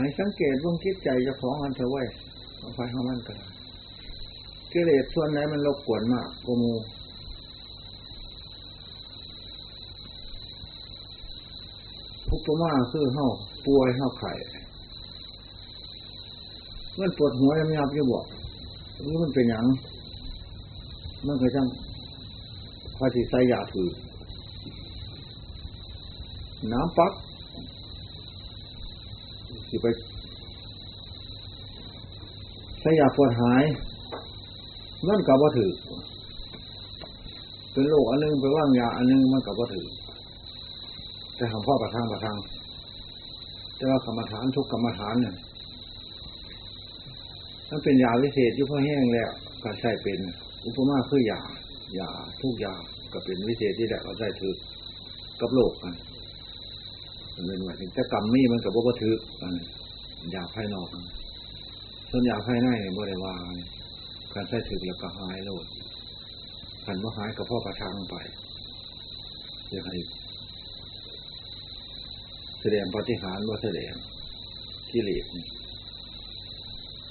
ให้สังเกตวงคิดใจจะของมันเถอะไว้เอาไปของมันกันกิเลสส่วนไหนมันรบกวนมากกว่าหมู่ทุกข์มากคือเฮาป่วยเฮาไข้มันปวดหัวยังยับอยู่บ่รู้มันเป็นหยังมันก็จังพอสิใส่ยาถือน้ำปักสิไปใส่ยาปวดหายมันก็บ่ถือเป็นโรคอันนึงไปว่างยาอันนึงมันก็บ่ถือแต่หลวงพ่อประทางแต่ว่ากรรมฐานทุกกรรมฐานเนี่ยมันเป็นยาวิเศษอยู่พอแห้งแล้วก็ใช้เป็นอุปมาคือยายาทุกยาก็เป็นวิเศษที่แหละก็ใช้ถือกับโลกกันเป็นว่าแต่กรรมนี่มันก็บ่บ่ถือกันยาภายนอกส่วนยาภายในเนี่ยบ่ได้ว่าการใช้ถือแล้วก็หายโลดคันบ่หายก็พ่อประทางไปเดี๋ยวให้แสดงปฏิหารว่าแสดงกิเลส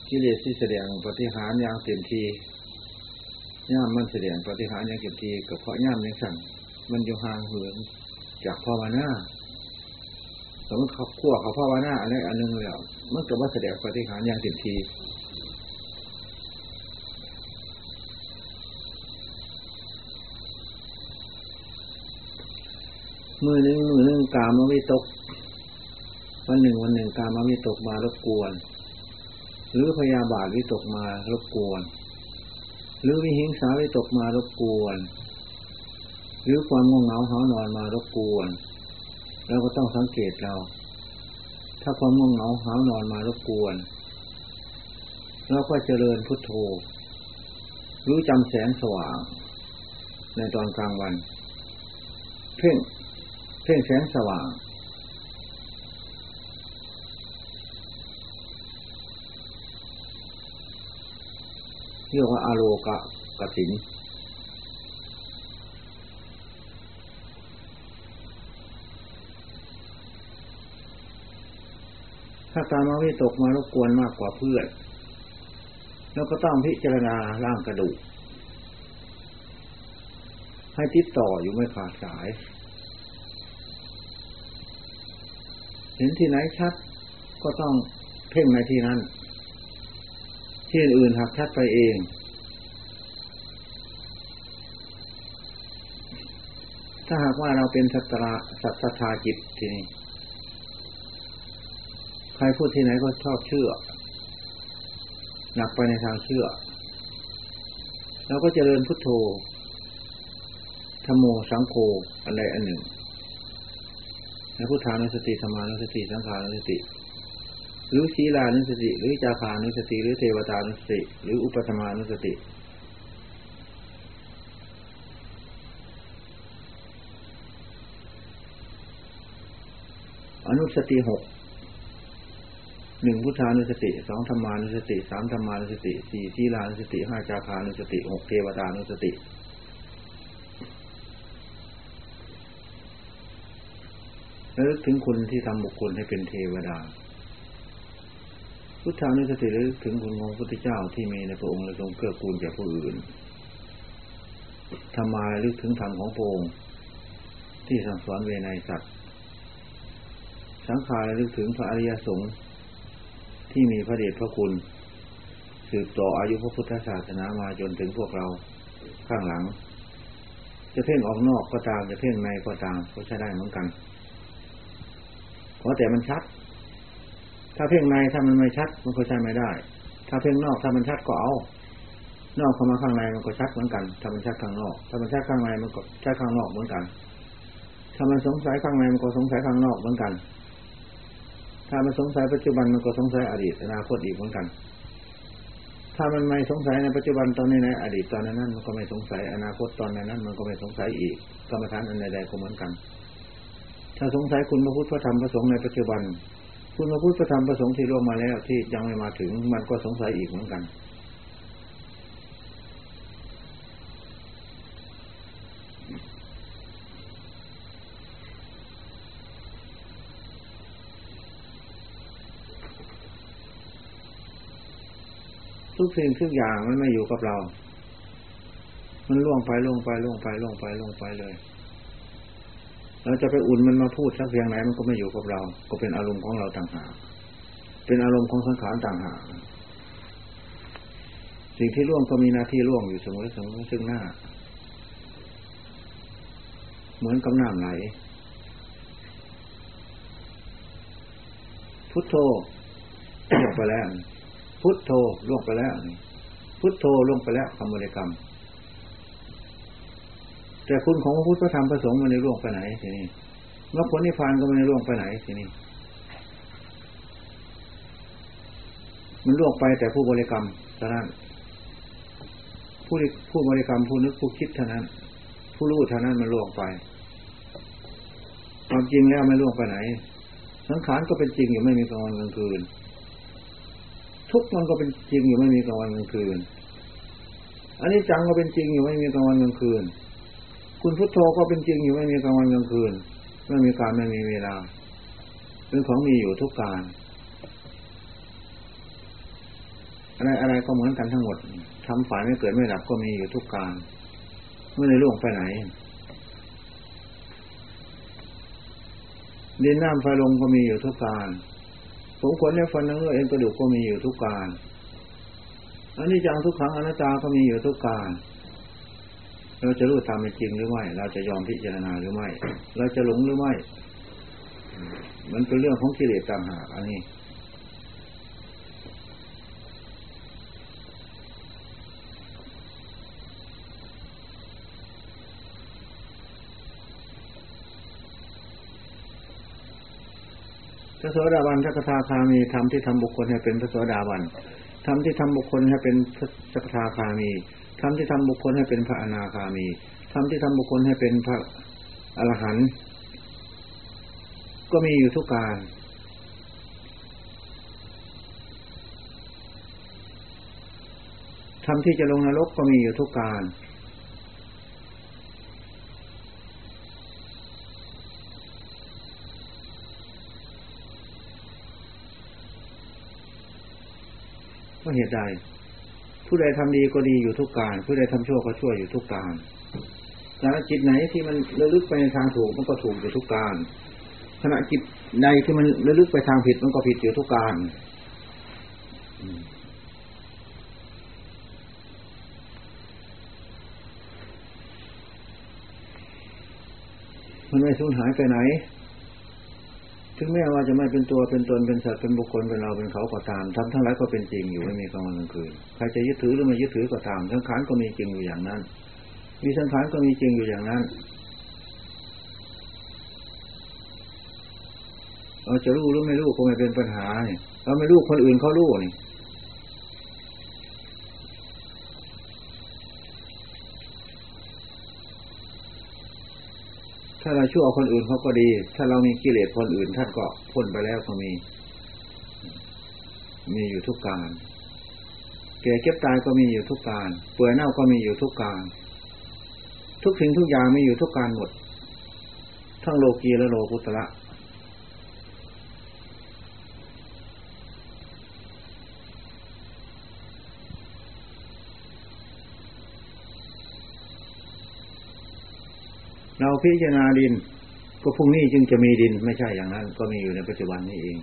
ที่แสดงปฏิหารอย่างเต็มทีย่ามมันแสดงปฏิหารอย่างเต็มทีก็เพราะย่ามในสั่งมันอยู่ห่างเหินจากภาวนาสมมติขับขั้วเขาภาวนาอะไรอันหนึ่งแล้วมันก็ว่าแสดงปฏิหารอย่างเต็มทีมือหนึ่งกามวิตกวันหนึ่งกามวิตกมารบกวนหรือพยาบาทวิตกมารบกวนหรือวิหิงสาวิตกมารบกวนหรือความง่วงเหงาหอนอนมารบกวนเราก็ต้องสังเกตเราถ้าความง่วงเหงาหอนอนมารบกวนเราก็เจริญพุทโธรู้จำแสงสว่างในตอนกลางวันเพ่งแสงสว่างเรียกว่าอโลกะกสิณถ้ากามวิตกมารบกวนมากกว่าเพื่อนแล้วก็ต้องพิจารณาร่างกระดูกให้ติดต่ออยู่ไม่ขาดสายเห็นที่ไหนชัดก็ต้องเพ่งในที่นั้นที่อื่นหักชัดไปเองถ้าหากว่าเราเป็นศรัทธาจิตทีนี้ใครพูดที่ไหนก็ชอบเชื่อหนักไปในทางเชื่อเราก็เจริญพุทโธธัมโมสังโฆอะไรอันหนึ่งในพุทธานุสติธรรมานุสติสังขานุสติหรือศีลานุสติหรือจาคานุสติหรือเทวตานุสติหรืออุปธรรมานุสติอนุสติ6 1พุทธานุสติ2ธรรมานุสติ3ธรรมานุสติ4ศีลานุสติ5จาคานุสติ6เทวตานุสติระลึกถึงคุณที่ทำบุคคลให้เป็นเทวดาพุทธานุสติระลึกถึงคุณของพระพุทธเจ้าที่มีในพระองค์และทรงเกื้อกูลแก่ผู้อื่นธรรมาระลึกถึงธรรมของพระองค์ที่สั่งสอนเวไนยสัตว์สังฆาระลึกถึงพระอริยสงฆ์ที่มีพระเดชพระคุณสืบต่ออายุพระพุทธศาสนามาจนถึงพวกเราข้างหลังจะเพ่งออกนอกก็ตามจะเพ่งในก็ตามก็ใช้ได้เหมือนกันเพราะแต่มันชัดถ้าเพ่งในถ้ามันไม่ชัดมันก็ใช้ไม่ได้ถ้าเพ่งนอกถ้ามันชัดก็เอานอกเข้ามาข้างในมันก็ชัดเหมือนกันถ้ามันชัดข้างนอกถ้ามันชัดข้างในมันก็ชัดข้างนอกเหมือนกันถ้ามันสงสัยข้างในมันก็สงสัยข้างนอกเหมือนกันถ้ามันสงสัยปัจจุบันมันก็สงสัยอดีตอนาคตอีกเหมือนกันถ้ามันไม่สงสัยในปัจจุบันตอนนี้ในอดีตตอนนั้นมันก็ไม่สงสัยอนาคตตอนนั้นมันก็ไม่สงสัยอีกกรรมฐานอันใดๆก็เหมือนกันถ้าสงสัยคุณพระพุทธพระธรรมพระสงฆ์ในปัจจุบันคุณพระพุทธพระธรรมพระสงฆ์ที่ล่วงมาแล้วที่ยังไม่มาถึงมันก็สงสัยอีกเหมือนกัน ทุกสิ่งทุกอย่างมันไม่อยู่กับเรามันล่วงไปล่วงไปล่วงไปล่วงไปล่วงไปเลยเราจะไปอุ่นมันมาพูดสักเพียงไหนมันก็ไม่อยู่กับเราก็เป็นอารมณ์ของเราต่างหากเป็นอารมณ์ของสังขารต่างหากสิ่งที่ล่วงก็มีหน้าที่ล่วงอยู่เสมอๆซึ่งหน้าเหมือนกับน้ำไหลพุทโธล่วงไปแล้วพุทโธล่วงไปแล้วพุทโธล่วงไปแล้วคำบริกรรมแต่คุณของพระพุทธพระธรรมพระสงฆ์มันไม่ล่วงไปไหนทีนี้มรรคผลนิพพานก็ไม่ล่วงไปไหนทีนี้มันล่วงไปแต่ผู้บริกรรมเท่านั้นผู้บริกรรมผู้นึกผู้คิดเท่านั้นผู้รู้เท่านั้นมันล่วงไปความจริงแล้วไม่ล่วงไปไหนสังขารก็เป็นจริงอยู่ไม่มีกลางวันกลางคืนทุกมันก็เป็นจริงอยู่ไม่มีกลางวันกลางคืนอนิจจังก็เป็นจริงอยู่ไม่มีกลางวันกลางคืนคุณพุทโธก็เป็นจริงอยู่ไม่มีกลางวันกลางคืนไม่มีการไม่มีเวลาเป็นของมีอยู่ทุกการอะไรอะไรก็เหมือนกันทั้งหมดทำฝ่ายไม่เกิดไม่ดับก็มีอยู่ทุกการไม่ได้ล่วงไปไหนดินน้ำไฟลมก็มีอยู่ทุกการผมขนเล็บฟันเนื้อเอ็นกระดูกก็มีอยู่ทุกการอนิจจังทุกขังอนัตตาก็มีอยู่ทุกการเราจะรู้ตามเป็นจริงหรือไม่เราจะยอมพิจารณาหรือไม่เราจะหลงหรือไม่มันเป็นเรื่องของกิเลสต่างหากอันนี้พระโสดาบันพระสกทาคามีธรรมที่ทำบุคคลให้เป็นพระโสดาบันธรรมที่ทำบุคคลให้เป็นพระสกทาคามีธรรมที่ทำบุคคลให้เป็นพระอนาคามีธรรมที่ทำบุคคลให้เป็นพระอรหันต์ก็มีอยู่ทุกการธรรมที่จะลงนรกก็มีอยู่ทุกการเพราะเหตุใดผู้ใดทำดีก็ดีอยู่ทุกการผู้ใดทำชั่วก็ชั่วอยู่ทุกการขณะจิตไหนที่มันระลึกไปในทางถูกมันก็ถูกอยู่ทุกการขณะจิตใดที่มันระลึกไปทางผิดมันก็ผิดอยู่ทุกการมันไม่สูญหายไปไหนถึงแม้ว่าจะไม่เป็นตัวเป็นตนเป็นสัตว์เป็นบุคคลเป็นเราเป็นเขาก็ตามทั้งหลายก็เป็นจริงอยู่ไม่มีกลางวันกลางคืนใครจะยึดถือหรือไม่ยึดถือก็ตามสังขารก็มีจริงอยู่อย่างนั้นมีสังขารก็มีจริงอยู่อย่างนั้นเราจะรู้หรือไม่รู้ก็ไม่เป็นปัญหาเนี่ยเราไม่รู้คนอื่นเขารู้นี่ถ้าเราชั่วคนอื่นเขาก็ดีถ้าเรามีกิเลสคนอื่นท่านก็พ้นไปแล้วก็มีอยู่ทุกการแก่เก็บตายก็มีอยู่ทุกการป่วยเน่าก็มีอยู่ทุกการทุกสิ่งทุกอย่างมีอยู่ทุกการหมดทั้งโลกีและโลกุตระเราพิจารณาดินก็พรุ่งนี้จึงจะมีดินไม่ใช่อย่างนั้นก็มีอยู่ในปัจจุบันนี้เอง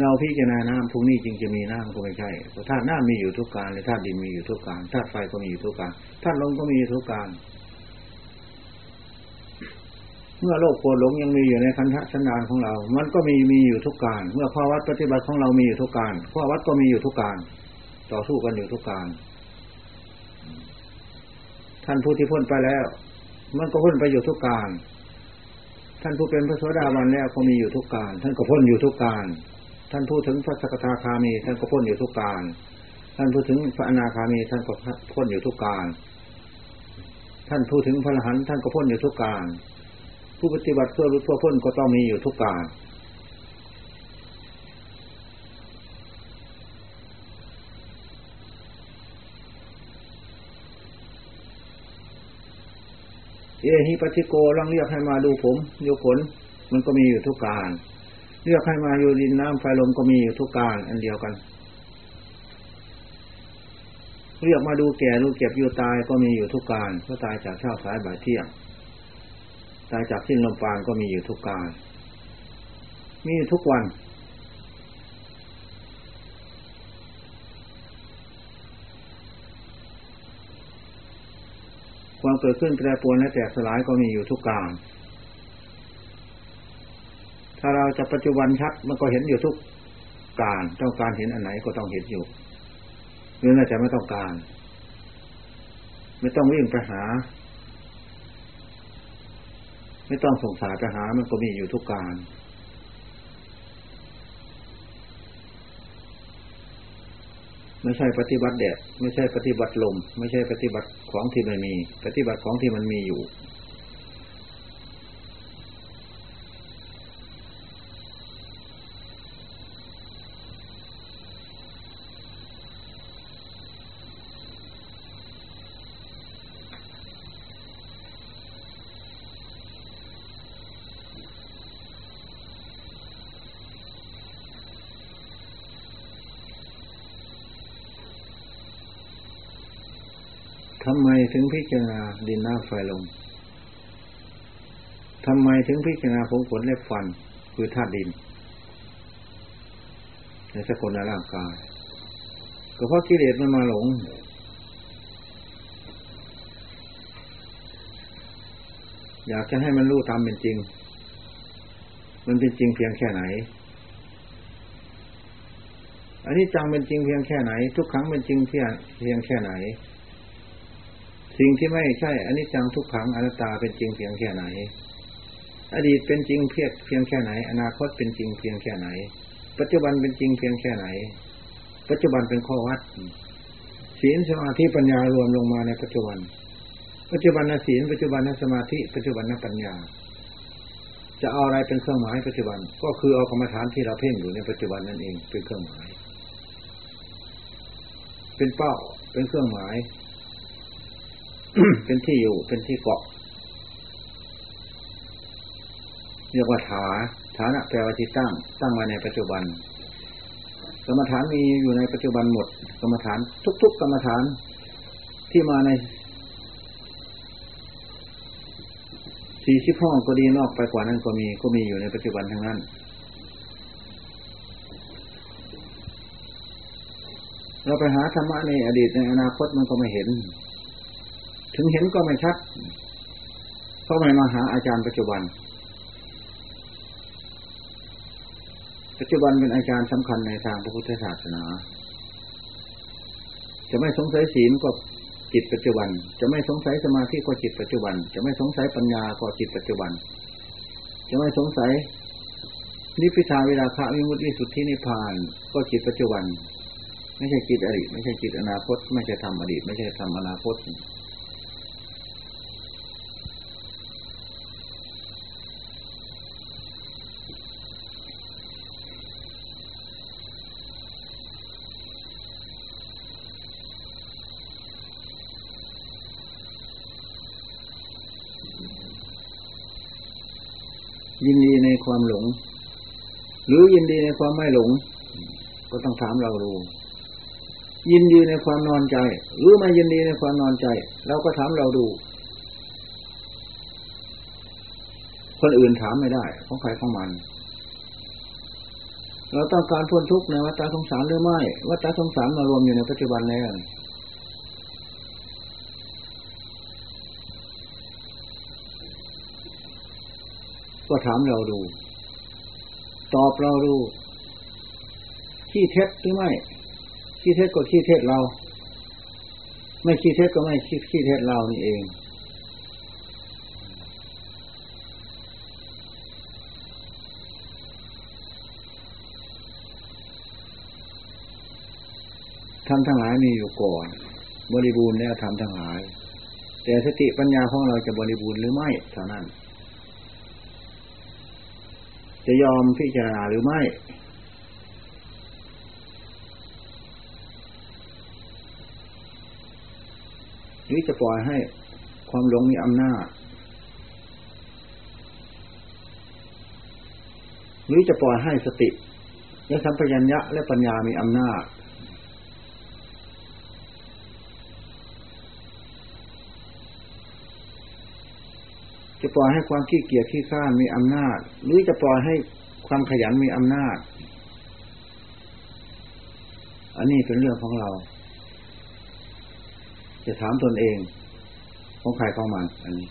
เราพิจารณาน้ำพรุ่งนี้จึงจะมีน้ำก็ไม่ใช่เพราะธาตุน้ำมีอยู่ทุกการและธาตุดินมีอยู่ทุกการธาตุไฟก็มีอยู่ทุกการธาตุลมก็มีอยู่ทุกการเมื่อโลภโกรธหลงยังมีอยู่ในขันธสันดานของเรามันก็มีอยู่ทุกการเมื่อภาวะปฏิบัติของเรามีอยู่ทุกการภาวะก็มีอยู่ทุกการต่อสู้กันอยู่ทุกการท่านผู้ที่พ้นไปแล้วมันก็พ้นไปอยู่ทุกการท่านผู้เป็นพระโสดาบันแล้วก็มีอยู่ทุกการท่านก็พ้นอยู่ทุกการท่านผู้ถึงพระสกทาคามีท่านก็พ้นอยู่ทุกการท่านผู้ถึงพระอนาคามีท่านก็พ้นอยู่ทุกการท่านผู้ถึงพระอรหันต์ท่านก็พ้นอยู่ทุกการผู้ปฏิบัติเพื่อรู้เพื่อพ้นก็ต้องมีอยู่ทุกการเอหิปัสสิโกลองเรียกให้มาดูผมดูขนมันก็มีอยู่ทุกการเรียกให้มาอยู่ดินน้ำไฟลมก็มีอยู่ทุกการอันเดียวกัน เรียกมาดูแก่ดูเก็บอยู่ตายก็มีอยู่ทุกการเพราะตายจากเช้าสายบ่ายเที่ยงตายจากสิ้นลมปราณก็มีอยู่ทุกการมีอยู่ทุกวันความเกิดขึ้นแปรปรวนและแตกสลายก็มีอยู่ทุกการถ้าเราจะปัจจุบันชัดมันก็เห็นอยู่ทุกการต้องการเห็นอันไหนก็ต้องเห็นอยู่หรืออาจจะไม่ต้องการไม่ต้องวิ่งไปหาไม่ต้องสงสัยไปหามันก็มีอยู่ทุกการไม่ใช่ปฏิบัติแดดไม่ใช่ปฏิบัติลมไม่ใช่ปฏิบัติของที่ไม่มีปฏิบัติของที่มันมีอยู่ทำไมถึงพิจารณาดินน้ำไฟลมทำไมถึงพิจารณาผมขนเล็บฟันคือธาตุดินในสกุลในร่างกายก็เพราะกิเลสมันมาหลงอยากจะให้มันรู้ตามเป็นจริงมันเป็นจริงเพียงแค่ไหนอันนี้จังเป็นจริงเพียงแค่ไหนทุกครั้งเป็นจริงเพียงแค่ไหนสิ่งที่ไม่ใช่อนิจจังทุกขังอนัตตาเป็นจริงเพียงแค่ไหนอดีตเป็นจริงเพียงแค่ไหนอนาคตเป็นจริงเพียงแค่ไหนปัจจุบันเป็นจริงเพียงแค่ไหนปัจจุบันเป็นข้อวัดศีลสมาธิปัญญารวมลงมาในปัจจุบันปัจจุบันศีลปัจจุบันสมาธิปัจจุบันปัญญาจะเอาอะไรเป็นเครื่องหมายปัจจุบันก็คือเอากรรมฐานที่เราเพ่งอยู่ในปัจจุบันนั่นเองเป็นเครื่องหมายเป็นเป้าเป็นเครื่องหมายเป็นที่อยู่เป็นที่เกาะเรียกว่าฐานะแปลว่าที่ตั้งมาในปัจจุบันกรรมฐานมีอยู่ในปัจจุบันหมดกรรมฐานทุกๆกรรมฐานที่มาใน40ห้องก็ดีนอกไปกว่านั้นก็มีอยู่ในปัจจุบันทั้งนั้นเราไปหาธรรมะในอดีตในอนาคตมันก็ไม่เห็นถึงเห็นก็ไม่ชัดเพราะไม่มาหาอาจารย์ปัจจุบันปัจจุบันเป็นอาจารย์สำคัญในทางพระพุทธศาสนาจะไม่สงสัยศีลก็จิตปัจจุบันจะไม่สงสัยสมาธิก็จิตปัจจุบันจะไม่สงสัยปัญญาก็จิตปัจจุบันจะไม่สงสัยนิพพิทาวิราคะวิมุตติวิสุทธินิพพานก็จิตปัจจุบันไม่ใช่จิตอดีตไม่ใช่จิตอนาคตไม่ใช่ธรรมอดีตไม่ใช่ธรรมอนาคตยินดีในความหลงหรือยินดีในความไม่หลงก็ต้องถามเราดูยินดีในความนอนใจหรือไม่ยินดีในความนอนใจเราก็ถามเราดูคนอื่นถามไม่ได้ของใครของมันเราต้องการพ้นทุกข์ในวัฏสงสารหรือไม่วัฏสงสารมารวมอยู่ในปัจจุบันแล้วก็ถามเราดูตอบเราดูขี้เท็จหรือไม่ขี้เท็จก็ขี้เท็จเราไม่ขี้เท็จก็ไม่ขี้เท็จเรานี่เองธรรมทั้งหลายมีอยู่ก่อนบริบูรณ์แล้วธรรมทั้งหลายแต่สติปัญญาของเราจะบริบูรณ์หรือไม่เท่านั้นจะยอมพิจารณาหรือไม่หรือจะปล่อยให้ความหลงมีอำนาจหรือจะปล่อยให้สติและสัมปชัญญะและปัญญามีอำนาจ ปล่อยให้ความขี้เกียจขี้ข้านมีอำนาจหรือจะปล่อยให้ความขยันมีอำนาจอันนี้เป็นเรื่องของเราจะถามตนเองของใครของมันอันนี้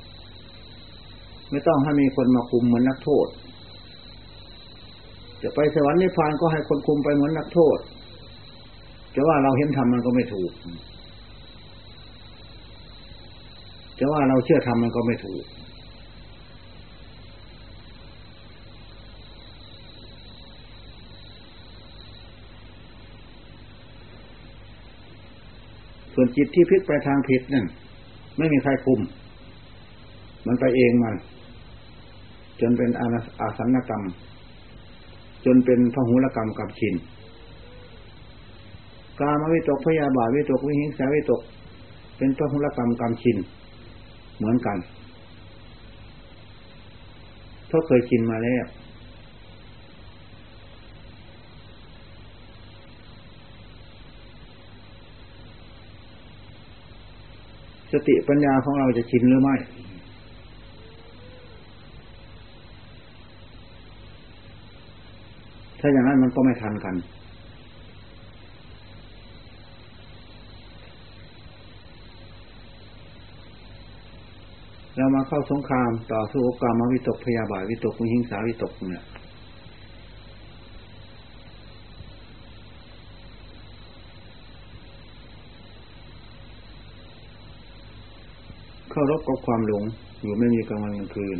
ไม่ต้องให้มีคนมาคุมเหมือนนักโทษจะไปสวรรค์นิพพานก็ให้คนคุมไปเหมือนนักโทษจะว่าเราเห็นธรรมมันก็ไม่ถูกจะว่าเราเชื่อธรรมมันก็ไม่ถูกส่วนจิตที่พลิกไปทางผิดนั่นไม่มีใครคุมมันไปเองมันจนเป็นอาสันกรรมจนเป็นพหุลกรรมกับชินกามวิตกพยาบาทวิตกวิหิงสาวิตกเป็นพหุลกรรมกับชินเหมือนกันถ้าเคยกินมาแล้วสติปัญญาของเราจะชินหรือไม่ถ้าอย่างนั้นมันก็ไม่ทันกันเรามาเข้าสงครามต่อสู้กับกามวิตกพยาบาทวิตกวิหิงสาวิตกเนี่ยเข้ารบกับความหลงอยู่ไม่มีกลางวันกลางคืน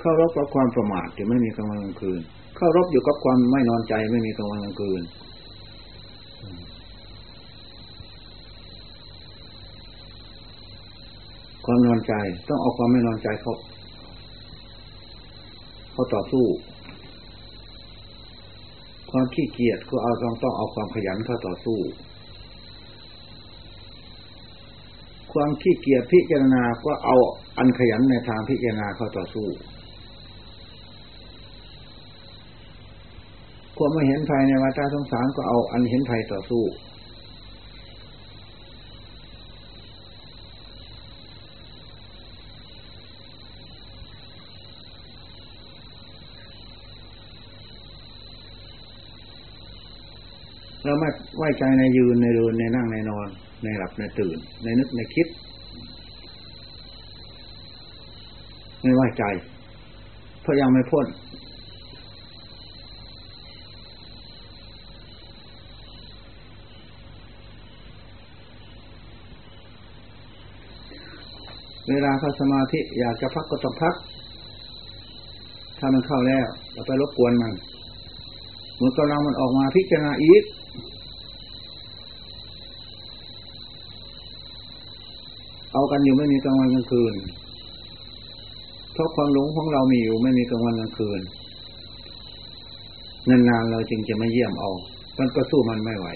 เข้ารบกับความประมาทอยู่ไม่มีกลางวันกลางคืนเข้ารบอยู่กับความไม่นอนใจไม่มีกลางวันกลางคืนความนอนใจต้องเอาความไม่นอนใจเขาต่อสู้ความขี้เกียจก็เอาต้องเอาความขยันเข้าต่อสู้ความขี้เกียจพิจารณาก็เอาอันขยันในทางพิจารณาเข้าต่อสู้ความไม่เห็นภัยในวัฏสงสารก็เอาอันเห็นภัยต่อสู้เราไม่ไว้ใจในยืนในเดินในนั่งในนอนในหลับในตื่นในนึกในคิดไม่ไว้ใจเพราะยังไม่พ้นเวลาเข้าสมาธิอยากจะพักก็ต้องพักถ้ามันเข้าแล้วอย่าไปรบกวนมันเมื่อกำลังมันออกมาพิจารณาอีกเอากันอยู่ไม่มีกลางวันกลางคืนเพราะความหลงของเรามีอยู่ไม่มีกลางวันกลางคืนนานๆเราจึงจะมาเยี่ยมเอามันก็สู้มันไม่ไหว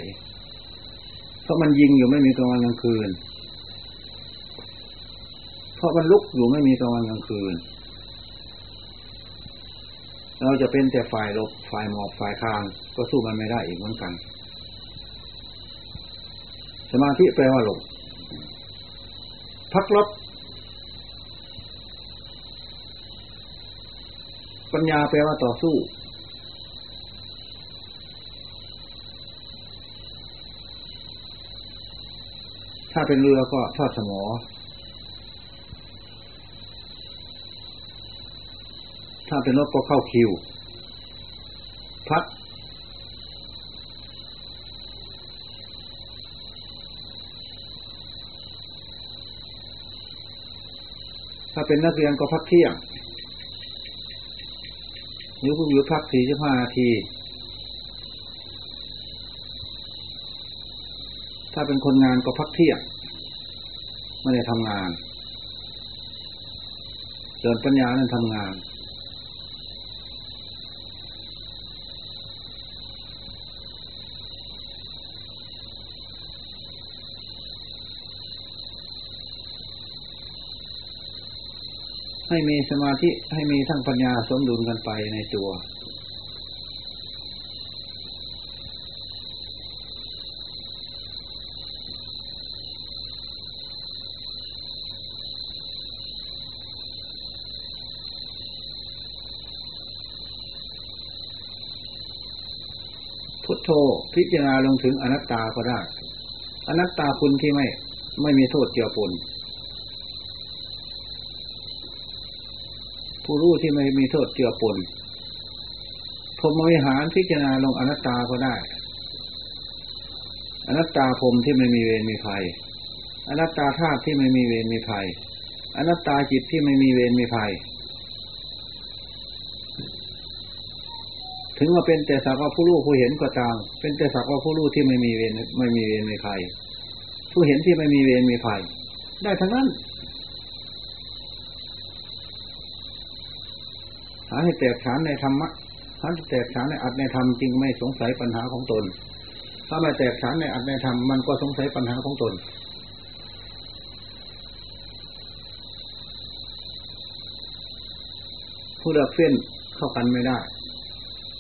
เพราะมันยิงอยู่ไม่มีกลางวันกลางคืนเพราะมันลุกอยู่ไม่มีกลางวันกลางคืนเราจะเป็นแต่ฝ่ายลบฝ่ายหมอบฝ่ายคางก็สู้มันไม่ได้อีกเหมือนกันสมาธิแปลว่าหลบพักลบปัญญาแปลว่าต่อสู้ถ้าเป็นเรือก็ทอดสมอถ้าเป็นรถก็เข้าคิวพักถ้าเป็นนักเรียนก็พักเที่ยงหรือผู้อยู่พัก 45 นาทีถ้าเป็นคนงานก็พักเที่ยงไม่ได้ทำงานเดินปัญญานั่นทำงานให้มีสมาธิให้มีทั้งปัญญาสมดุลกันไปในตัว พุทโธพิจารณาลงถึงอนัตตาก็ได้อนัตตาคุณที่ไม่มีโทษเกี่ยวปนผู้รู้ที่ไม่มีโทษเกี่ยวปนพรหมวิหารพิจารณาลงอนัตตาก็ได้อนัตตาพรหมที่ไม่มีเวรมีภัยอนัตตาธาตุที่ไม่มีเวรมีภัยอนัตตาจิตที่ไม่มีเวรมีภัยถึงว่าเป็นแต่สักว่าผู้รู้ผู้เห็นก็ตามเป็นแต่สักว่าผู้รู้ที่ไม่มีเวรมีภัยผู้เห็นที่ไม่มีเวรมีภัยได้ทั้งนั้นหาให้แตกฉานในธรรมะหาให้แตกฉานในอัตในธรรมจึงไม่สงสัยปัญหาของตนถ้าไม่แตกฉานในอัตในธรรมมันก็สงสัยปัญหาของตนผู้ดับเฟ้นเข้ากันไม่ได้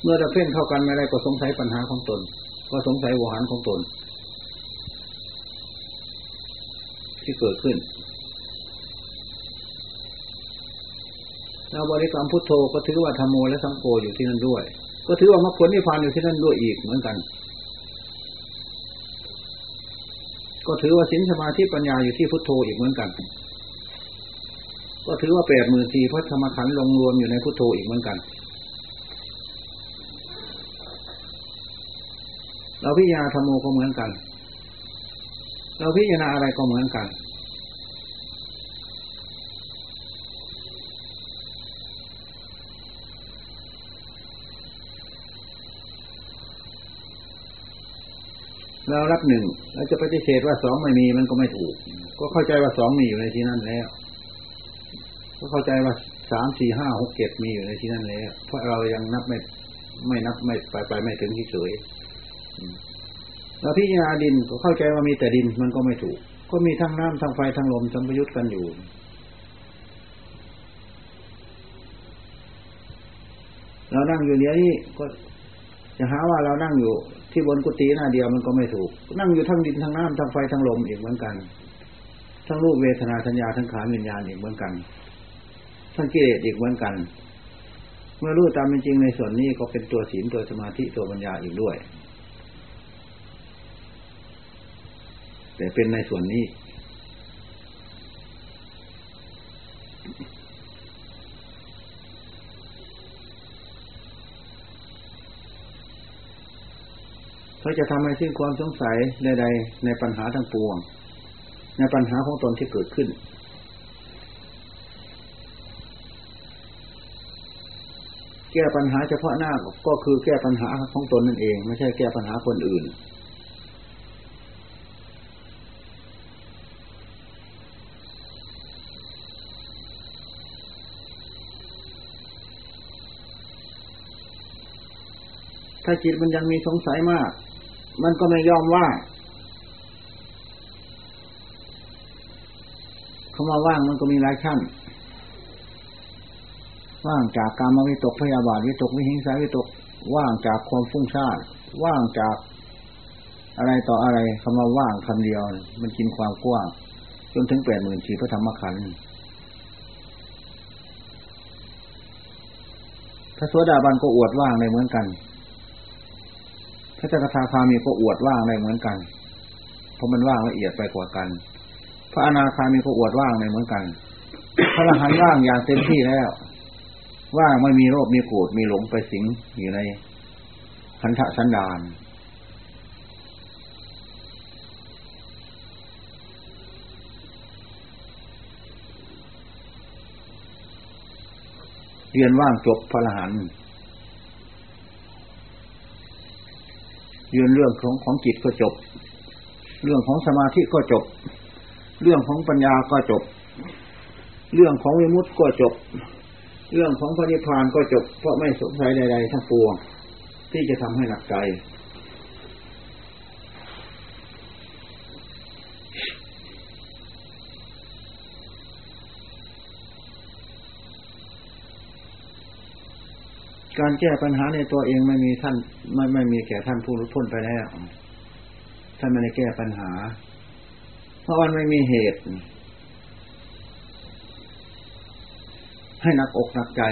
เมื่อดับเฟ้นเข้ากันไม่ได้ก็สงสัยปัญหาของตนก็สงสัยวัฏหารของตนที่เกิดขึ้นเราบริกรรมพุทโธก็ถือว่าธรรมโมและสังโฆอยู่ที่นั่นด้วยก็ถือว่ามรรคผลนิพพานอยู่ที่นั่นด้วยอีกเหมือนกันก็ถือว่าศีลสมาธิปัญญาอยู่ที่พุทโธอีกเหมือนกันก็ถือว่า84,000พระธรรมขันธ์ลงรวมอยู่ในพุทโธอีกเหมือนกันเราพิจารณาธรรมโมก็เหมือนกันเราพิจารณาอะไรก็เหมือนกันเรารับหนึ่งแล้วจะปฏิเสธว่าสองไม่มีมันก็ไม่ถูกก็เข้าใจว่าสองมีอยู่ในที่นั่นแล้วก็เข้าใจว่าสามสี่ห้าหกเจ็ดมีอยู่ในที่นั่นแล้วเพราะเรายังนับไม่ไม่ถึงที่สวยเราพิจารณาดินก็เข้าใจว่ามีแต่ดินมันก็ไม่ถูกก็มีทั้งน้ำทั้งไฟทั้งลมสัมปยุตกันอยู่เรานั่งอยู่เดี๋ยวนี้ก็จะหาว่าเรานั่งอยู่ที่บนกุฏิหน้าเดียวมันก็ไม่ถูกนั่งอยู่ทั้งดินทั้งน้ำทั้งไฟทั้งลมอีกเหมือนกันทั้งรูปเวทนาสัญญาทั้งขันธ์วิญญาณอีกเหมือนกันทั้งกิเลสอีกเหมือนกันเมื่อรู้ตามเป็นจริงในส่วนนี้ก็เป็นตัวศีลตัวสมาธิตัวปัญญาอีกด้วยแต่เป็นในส่วนนี้เขาจะทำให้สิ้นความสงสัยใดๆในปัญหาทั้งปวงในปัญหาของตนที่เกิดขึ้นแก้ปัญหาเฉพาะหน้าก็คือแก้ปัญหาของตนนั่นเองไม่ใช่แก้ปัญหาคนอื่นถ้าจิตมันยังมีสงสัยมากมันก็ไม่ยอมว่างคำว่าว่างมันก็มีหลายขั้นว่างจากกามวิตกพยาบาทวิตกวิหิงสาวิตกว่างจากความฟุ้งซ่านว่างจากอะไรต่ออะไรคำว่าว่างคำเดียวมันกินความกว้างจนถึง 84,000 พระธรรมขันธ์พระโสดาบันก็อวดว่างได้เหมือนกันพระสกทาคามีก็อวดว่างได้เหมือนกันเพราะมันว่างละเอียดไปกว่ากันพระอนาคามีก็อวดว่างได้เหมือนกันพระอรหันต์ว่างอย่างเต็มที่แล้วว่างไม่มีโรคมีโกรธมีหลงไปสิงอยู่ในขันธสันดานเรียนว่างจบพระอรหันต์ยืนเรื่องของจิตก็จบเรื่องของสมาธิก็จบเรื่องของปัญญาก็จบเรื่องของวิมุตติก็จบเรื่องของพระนิพพานก็จบเพราะไม่สงสัยใดๆทั้งปวงที่จะทำให้หนักใจการแก้ปัญหาในตัวเองไม่มีท่านไม่มีแก่ท่านผู้รู้พ้นไปแล้วท่านไม่ได้แก้ปัญหาเพราะมันไม่มีเหตุให้หนักอกหนักใจ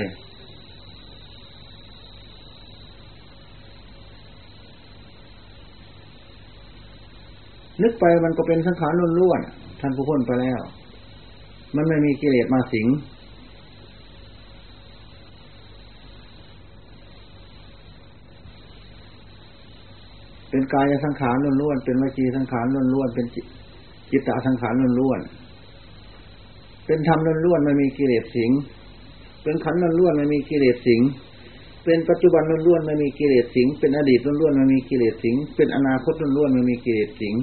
นึกไปมันก็เป็นสังขารล้วนๆท่านผู้พ้นไปแล้วมันไม่มีกิเลสมาสิงเป็นกายสังขารล้วนๆเป็นวจีสังขารล้วนๆเป็นจิตตสังขารล้วนๆเป็นธรรมล้วนๆไม่มีกิเลสสิงเป็นขันธ์ล้วนๆไม่มีกิเลสสิงเป็นปัจจุบันล้วนๆไม่มีกิเลสสิงเป็นอดีตล้วนๆไม่มีกิเลสสิงเป็นอนาคตล้วนๆไม่มีกิเลสสิง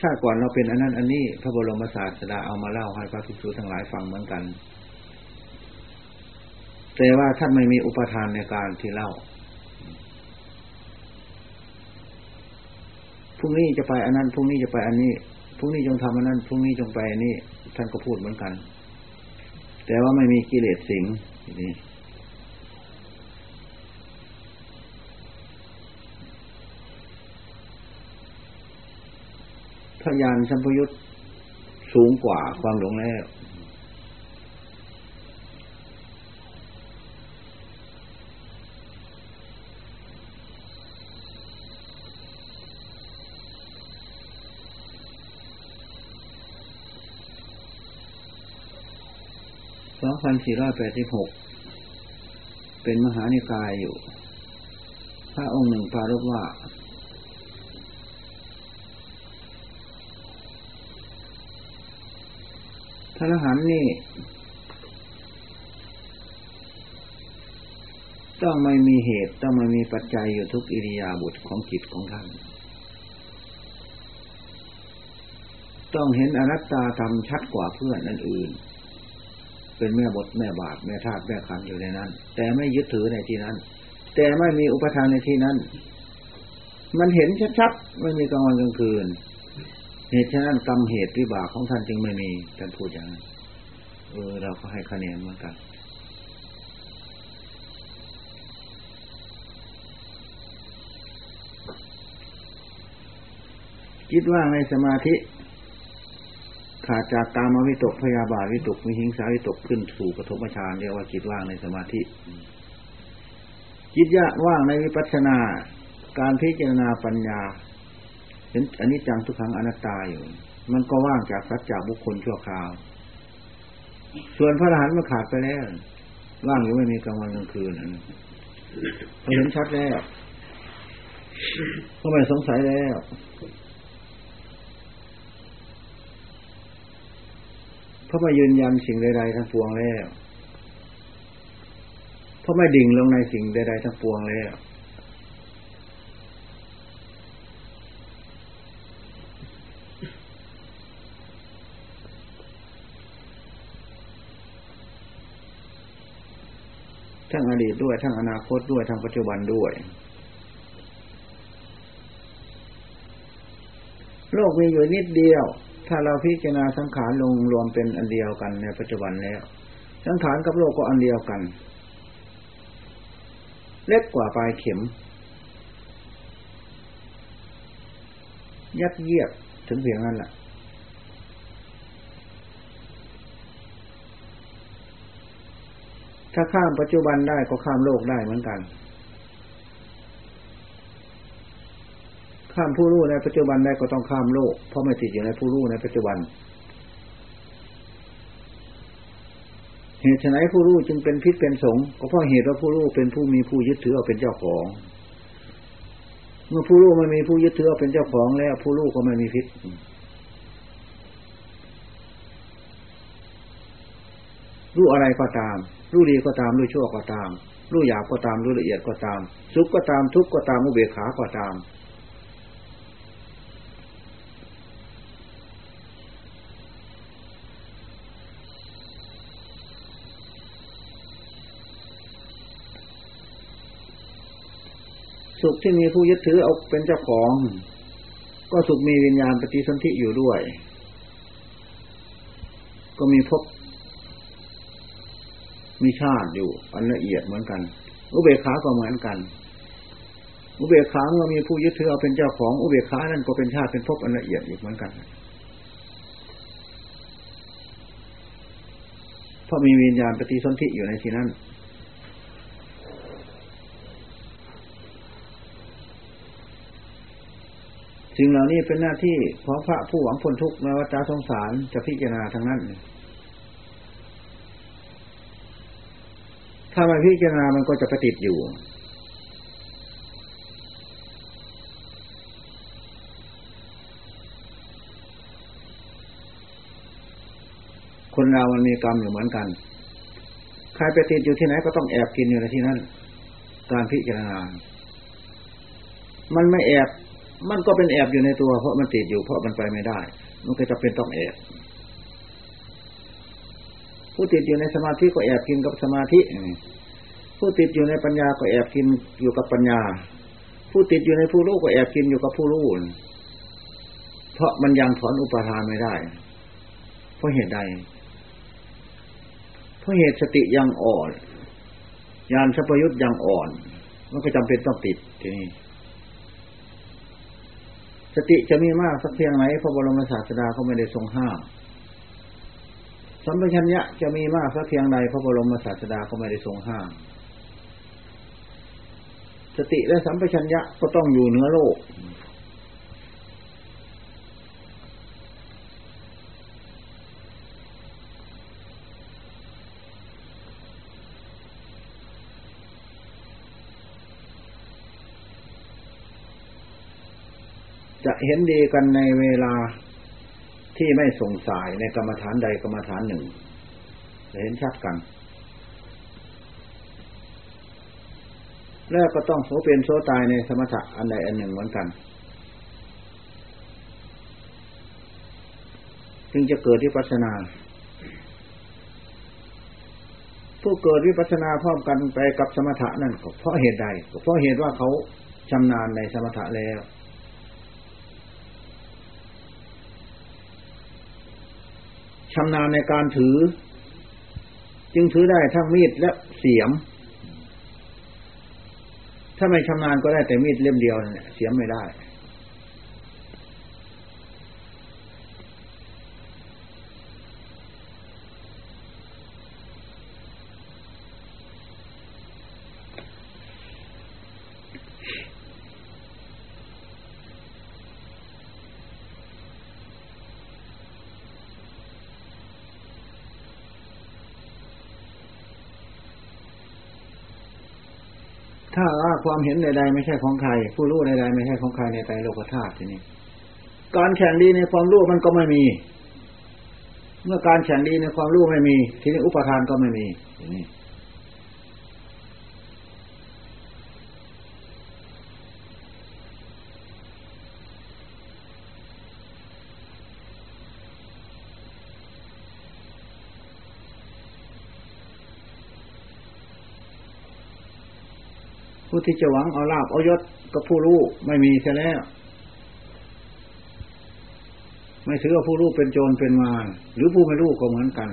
ชาติก่อนเราเป็นอันนั้นอันนี้พระบรมศาสดาเอามาเล่าให้พระภิกษุทั้งหลายฟังเหมือนกันแต่ว่าท่านไม่มีอุปทานในการที่เล่าพรุ่งนี้จะไปอันนั้นพรุ่งนี้จะไปอันนี้พรุ่งนี้จงทำอันนั้นพรุ่งนี้จงไปอันนี้ท่านก็พูดเหมือนกันแต่ว่าไม่มีกิเลสสิงนี่พยานสัมปยุตสูงกว่าความหลงแล้ว2486เป็นมหานิกายอยู่พระองค์หนึ่งปรารภว่าพระอรหันต์นี่ต้องไม่มีเหตุต้องไม่มีปัจจัยอยู่ทุกอิริยาบถของจิตของท่านต้องเห็นอนัตตาธรรมชัดกว่าเพื่อนอันอื่นเป็นแม่บทแม่บาทแม่ธาตุแม่ขันธ์อยู่ในนั้นแต่ไม่ยึดถือในที่นั้นแต่ไม่มีอุปทานในที่นั้นมันเห็นชัดๆไม่มีกลางวันกลางคืนเหตุฉะนั้นกรรมเหตุวิบากของท่านจึงไม่มีท่านพูดอย่างนั้นเราก็ให้คะแนนเหมือนกันคิดว่าในสมาธิขาดจากกามวิตกพยาบาทวิตกวิหิงสาวิตกขึ้นสู่ปฐมฌานเรียกว่าจิตว่างในสมาธิจิตว่างในวิปัสสนาการพิจารณาปัญญาเห็นอนิจจังทุกขังอนัตตาอยู่มันก็ว่างจากสัจจะบุคคลชั่วคราวส่วนพระอรหันต์มันขาดไปแล้วว่างอยู่ไม่มีกลางวันกลางคืนเห็นชัดแล้วก็ไม่สงสัยแล้วเพราะไม่ยืนยันสิ่งใดๆทั้งปวงแล้วเพราะไม่ดิ่งลงในสิ่งใดๆทั้งปวงแล้วทั้งอดีตด้วยทั้งอนาคตด้วยทั้งปัจจุบันด้วยโลกมีอยู่นิดเดียวถ้าเราพิจารณาสังขารลงรวมเป็นอันเดียวกันในปัจจุบันแล้วสังขารกับโลกก็อันเดียวกันเล็กกว่าปลายเข็มยัดเยียดถึงเพียงนั้นแหละถ้าข้ามปัจจุบันได้ก็ข้ามโลกได้เหมือนกันข้ามผู้รู้ในปัจจุบันได้ก็ต้องข้ามโลกเพราะไม่ติดอยู่ในผู้รู้ในปัจจุบันเหตุไฉนผู้รู้จึงเป็นพิษเป็นสงฆ์ก็เพราะเหตุว่าผู้รู้เป็นผู้มีผู้ยึดถือเป็นเจ้าของเมื่อผู้รู้ไม่มีผู้ยึดถือเป็นเจ้าของแล้วผู้รู้ก็ไม่มีพิษรู้อะไรก็ตามรู้ดีก็ตามรู้ชั่วก็ตามรู้หยาบก็ตามรู้ละเอียดก็ตามสุขก็ตามทุกข์ก็ตามอุเบกขาก็ตามสุขที่มีผู้ยึดถือเอาเป็นเจ้าของก็สุขมีวิญญาณปฏิสนธิอยู่ด้วยก็มีภพมีชาติอยู่อันละเอียดเหมือนกันอุเบกขาก็เหมือนกันอุเบกขาเมื่อมีผู้ยึดถือเอาเป็นเจ้าของอุเบกขานั่นก็เป็นชาติเป็นภพอันละเอียดอีกเหมือนกันเพราะมีวิญญาณปฏิสนธิอยู่ในที่นั้น สิ่งเหล่านี้เป็นหน้าที่ของพระผู้หวังพ้นทุกข์ในวัฏสงสารจะพิจารณาทางนั้นถ้าไม่พิจารณามันก็จะประติดอยู่คนเรามันมีกรรมอยู่เหมือนกันใครไปติดอยู่ที่ไหนก็ต้องแอบกินอยู่ในที่นั้นการพิจารณามันไม่แอบมันก็เป็นแอบอยู่ในตัวเพราะมันติดอยู่เพราะมันไปไม่ได้มันก็จะเป็นต้องแอบผู้ติดอยู่ในสมาธิก็แอบกินกับสมาธิผู้ติดอยู่ในปัญญาก็แอบกินอยู่กับปัญญาผู้ติดอยู่ในผู้รู้ก็แอบกินอยู่กับผู้รู้เพราะมันยังถอนอุปาทานไม่ได้เพราะเหตุใดเพราะเหตุสติยังอ่อนญาณสัพพยุตยังอ่อนมันก็จำเป็นต้องติดทีนี้สติจะมีมากสักเพียงไหนพระบรมศาสดาเขาไม่ได้ทรงห้ามสัมปชัญญะจะมีมากสักเพียงใดพระบรมศาสดาเขาไม่ได้ทรงห้ามสติและสัมปชัญญะก็ต้องอยู่เหนือโลกจะเห็นดีกันในเวลาที่ไม่สงสัยในกรรมฐานใดกรรมฐานหนึ่งจะเห็นชัดกันแล้วก็ต้องโสเป็นโสตายในสมถะอันใดอันหนึ่งเหมือนกันจึงจะเกิดวิปัสสนาผู้เกิดวิปัสสนาพร้อมกันไปกับสมถะนั่นก็เพราะเหตุใดก็เพราะเหตุว่าเขาชำนาญในสมถะแล้วชำนาญในการถือจึงถือได้ทั้งมีดและเสียมถ้าไม่ชำนาญก็ได้แต่มีดเล่มเดียวเนี่ยเสียมไม่ได้ถ้าความเห็นใดๆไม่ใช่ของใครผู้รู้ใดๆไม่ใช่ของใครในไตรโลกธาตุทีนี้การแข่งดีในความรู้มันก็ไม่มีเมื่อการแข่งดีในความรู้ไม่มีทีนี้อุปทานก็ไม่มีทีนี้ผู้ที่จะหวังเอาลาภเอายศกับผู้รู้ไม่มีใช่แล้วไม่ถือว่าผู้รู้เป็นโจรเป็นมารหรือผู้ไม่รู้ก็เหมือนกัน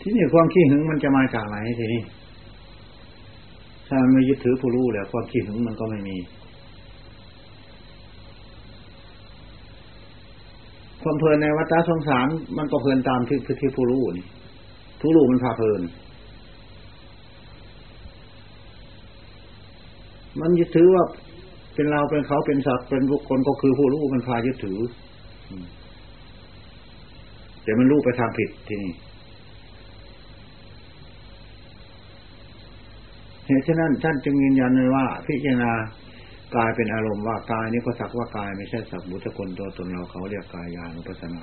ที่นี่ความขี้หึงมันจะมาจากไหนทีนี้ถ้าไม่ยึดถือผู้รู้แล้วความขี้หึงมันก็ไม่มีความเพลินในวัฏสงสารมันก็เพลินตามที่ผู้รู้นี่ผู้รู้มันพาเพลินมันยึดถือว่าเป็นเราเป็นเขาเป็นสัตว์เป็นบุคคลก็คือผู้รู้มันพายึดถือแต่มันรู้ไปทางผิดทีนี้เหตุฉะนั้นท่านจึงยืนยันเลยว่าพิจารณากายเป็นอารมณ์ว่ากายนี้ก็สักว่ากายไม่ใช่สักบุตรคนตัวตนเราเขาเรียกกายญาณุปัสสนา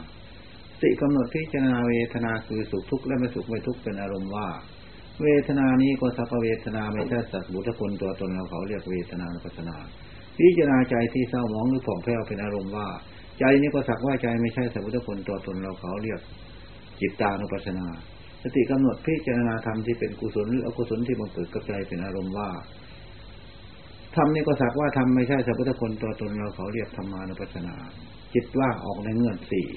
สติกำหนดพิจารณาเวทนาคือสุขทุกข์และไม่สุขไม่ทุกข์เป็นอารมณ์ว่าเวทนานี้ก็สักเวทนาไม่ใช่สักบุตรคนตัวตนเราเขาเรียกเวทนานุปัสสนาพิจารณาใจที่เศร้าหมองหรือผ่องแผ้วเป็นอารมณ์ว่าใจนี้ก็สักว่าใจไม่ใช่สักบุตรคนตัวตนเราเขาเรียกจิตตานุปัสสนาสติกำหนดพิจารณาธรรมที่เป็นกุศลหรืออกุศลที่บังเกิดกับใจเป็นอารมณ์ว่าธรรมนี่ก็สักว่าธรรมไม่ใช่สัพพุทธคุณตัวตนเราเขาเรียกธรรมานุปัสสนาจิตว่างออกในเงื่อนสี่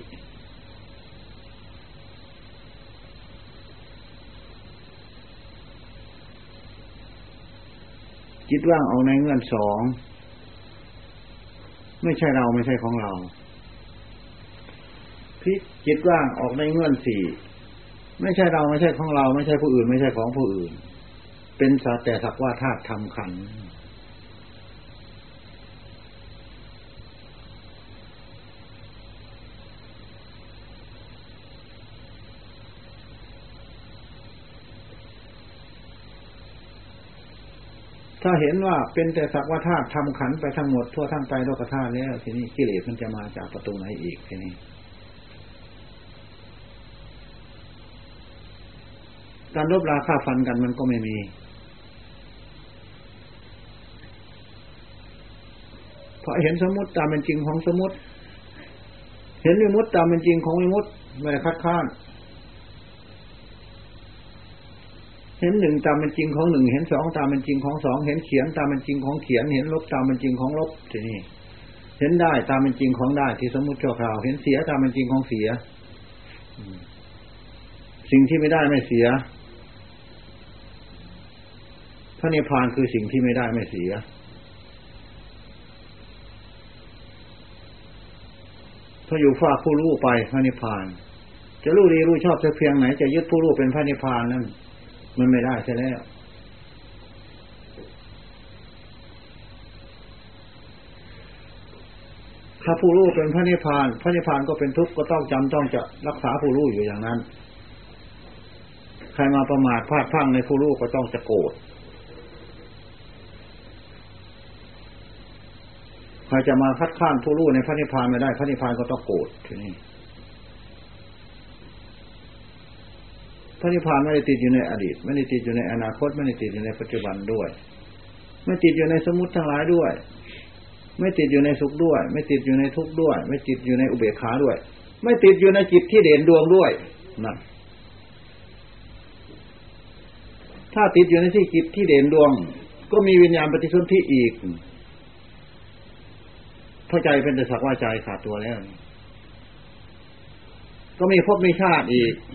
จิตว่างออกในเงื่อนสองไม่ใช่เราไม่ใช่ของเราพิจิตว่างออกในเงื่อนสี่ ไม่ใช่เราไม่ใช่ของเราไม่ใช่ผู้อื่นไม่ใช่ของผู้อื่นเป็นสัจแต่สักว่าธาตุธรรมขันธ์ถ้าเห็นว่าเป็นแต่สักว่าธาตุธรรมขันธ์ไปทั้งหมดทั่วทั้งไปโลกธาตุแล้วทีนี้กิเลสมันจะมาจากประตูไหนอีกทีนี้การลบราฆ่าฟันกันมันก็ไม่มีเพราะเห็นสมมุติตามเป็นจริงของสมมุติเห็นวิมุตติตามเป็นจริงของวิมุตติไม่ได้คัดค้านเห็นหนึ่งตามเป็นจริงของหนึ่งเห็นสองตามเป็นจริงของสองเห็นเขียนตามเป็นจริงของเขียนเห็นลบตามเป็นจริงของลบทีนี้เห็นได้ตามเป็นจริงของได้ที่สมมุติชั่วคราวเห็นเสียตามเป็นจริงของเสียสิ่งที่ไม่ได้ไม่เสียพระนิพพานคือสิ่งที่ไม่ได้ไม่เสียถ้าอยู่ฝากผู้รู้ไปพระนิพพานจะรู้ดีรู้ชอบจะเพียงไหนจะยึดผู้รู้เป็นพระนิพพานนั่นมันไม่ได้ใช่แล้วถ้าผู้รู้เป็นพระนิพพานพระนิพพานก็เป็นทุกข์ก็ต้องจำต้องจะรักษาผู้รู้อยู่อย่างนั้นใครมาประมาทพลาดพลั้งในผู้รู้ก็ต้องจะโกรธใครจะมาคัดค้านผู้รู้ในพระนิพพานไม่ได้พระนิพพานก็ต้องโกรธทีนี้พระนิพพานไม่ได้ติดอยู่ในอดีตไม่ได้ติดอยู่ในอนาคตไม่ได้ติดอยู่ในปัจจุบันด้วยไม่ติดอยู่ในสมุติทั้งหลายด้วยไม่ติดอยู่ในสุขด้วยไม่ติดอยู่ในทุกข์ด้วยไม่ติดอยู่ในอุเบกขาด้วยไม่ติดอยู่ในจิตที่เด่นดวงด้วยนั่นถ้าติดอยู่ในที่จิตที่เด่นดวงก็มีวิญญาณปฏิสนธิอีกเพราะใจเป็นแต่สักว่าใจขาดตัวแล้วก็มีภพมีชาติอีกเมื่อ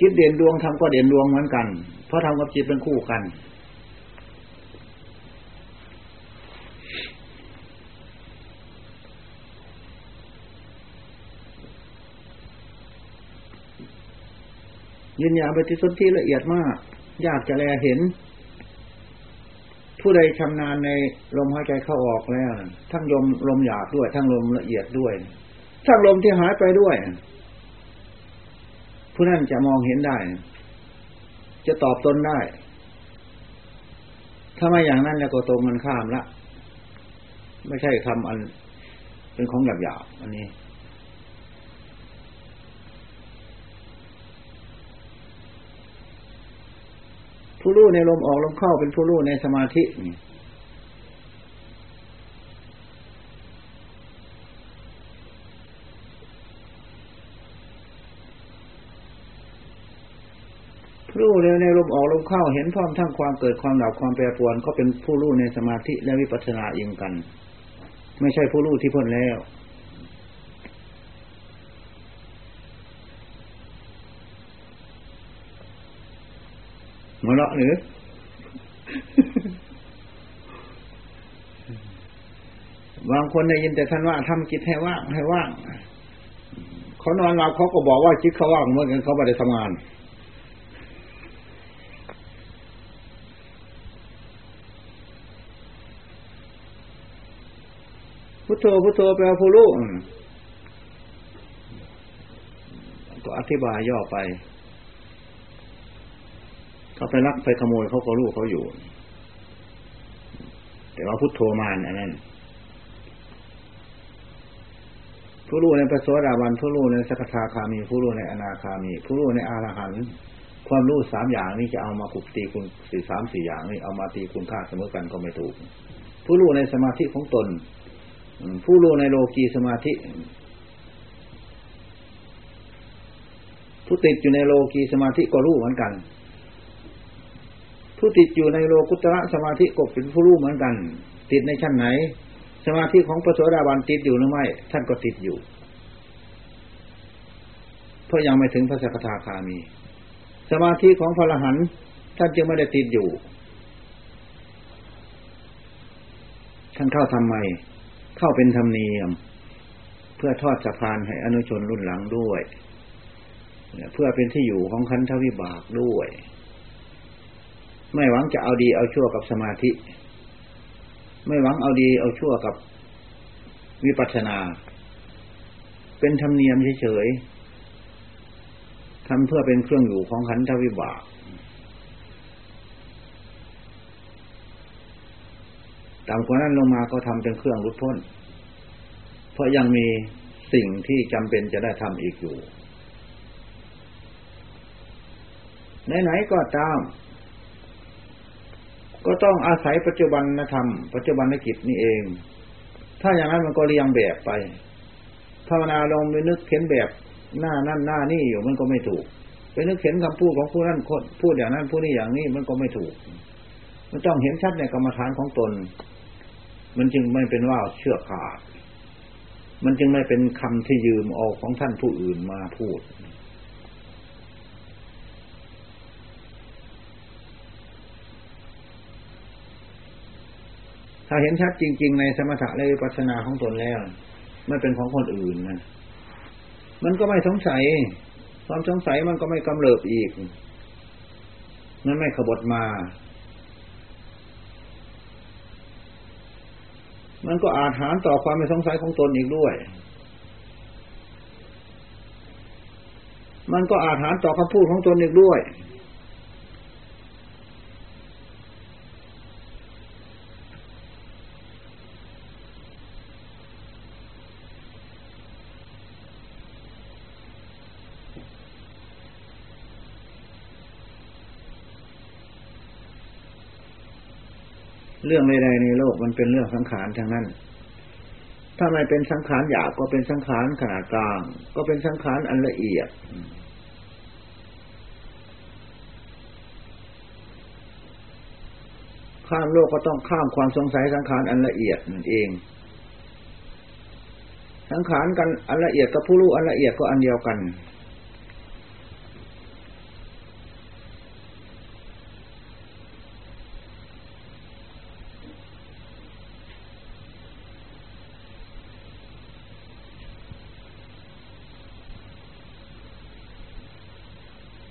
จิตเด่นดวงธรรมก็เด่นดวงเหมือนกันเพราะธรรมกับจิตเป็นคู่กันยืนยาปฏิสนธิละเอียดมากยากจะแลเห็นผู้ใดชำนาญในลมหายใจเข้าออกแล้วทั้งลมหยาบด้วยทั้งลมละเอียดด้วยทั้งลมที่หายไปด้วยผู้นั้นจะมองเห็นได้จะตอบตนได้ถ้าไม่อย่างนั้นแล้วก็ตรงมันข้ามละไม่ใช่คำอันเป็นของหยาบๆอันนี้ผู้รู้ในลมออกลมเข้าเป็นผู้รู้ในสมาธิผู้รู้ในลมออกลมเข้าเห็นพร้อมทั้งความเกิดความดับความแปรปรวนก็เป็นผู้รู้ในสมาธิและวิปัสสนาเองกันไม่ใช่ผู้รู้ที่พ้นแล้วหัวเราะหรือวางคนได้ยินแต่ท่านว่าทำจิตให้ว่างให้ว่างเขานอนหลับเขาก็บอกว่าจิตเขาว่างเหมือนกันเขาไม่ได้ทำงานพุทโธพุทโธแปลผู้รู้ก็อธิบายย่อไปเขาไปลักไปขโมยเขาก็รู้เขาอยู่แต่ว่าพุทโธมานอันนั้นผู้รู้ในพระโสดาบันผู้รู้ในสกทาคามีผู้รู้ในอนาคามีผู้รู้ในอรหันต์ความรู้สามอย่างนี้จะเอามาขุดตีคุณสี่สามสี่อย่างนี้เอามาตีคุณค่าเสมอกันก็ไม่ถูกผู้รู้ในสมาธิของตนผู้รู้ในโลกีสมาธิผู้ติดอยู่ในโลกีสมาธิก็รู้เหมือนกันผู้ติดอยู่ในโลกุตระสมาธิก็เป็นผู้รู้เหมือนกันติดในชั้นไหนสมาธิของพระโสดาบันติดอยู่หรือไม่ท่านก็ติดอยู่ เพราะยังไม่ถึงพระสกทาคามีสมาธิของพระอรหันต์ท่านจึงไม่ได้ติดอยู่ท่านเข้าทำไมเข้าเป็นธรรมเนียมเพื่อทอดสะพานให้อนุชนรุ่นหลังด้วยเพื่อเป็นที่อยู่ของขันธวิบากด้วยไม่หวังจะเอาดีเอาชั่วกับสมาธิไม่หวังเอาดีเอาชั่วกับวิปัสสนาเป็นธรรมเนียมเฉยๆทำเพื่อเป็นเครื่องอยู่ของขันธวิบากตามกว่านั้นลงมาก็ทำเป็นเครื่องหลุดพ้นเพราะยังมีสิ่งที่จำเป็นจะได้ทำอีกอยู่ไหนๆก็ตามก็ต้องอาศัยปัจจุบันธรรมปัจจุบันกิจนี่เองถ้าอย่างนั้นมันก็เรียงแบบไปภาวนาลงไปนึกเข็นแบบหน้านั่นหน้านี่อยู่มันก็ไม่ถูกไปนึกเข็นคำพูดของผู้นั้นคนพูดอย่างนั้นพูดนี่อย่างนี้มันก็ไม่ถูกมันต้องเห็นชัดในกรรมฐานของตนมันจึงไม่เป็นว่าเชื่อขาดมันจึงไม่เป็นคำที่ยืมเอาของท่านผู้อื่นมาพูดถ้าเห็นชัดจริงๆในสมถะและวิปัสสนาของตนแล้วไม่เป็นของคนอื่นนะมันก็ไม่สงสัยความสงสัยมันก็ไม่กำเริบอีกมันไม่ขบถมามันก็อาหารต่อความไม่สงสัยของตนอีกด้วยมันก็อาหารต่อคำพูดของตนอีกด้วยเรื่องใดๆในโลกมันเป็นเรื่องสังขารทั้งนั้นถ้าไม่เป็นสังขารหยาบก็เป็นสังขารขนาดกลางก็เป็นสังขารอันละเอียดข้ามโลกก็ต้องข้ามความสงสัยสังขารอันละเอียดนั่นเองสังขารกันอันละเอียดกับผู้รู้อันละเอียดก็อันเดียวกัน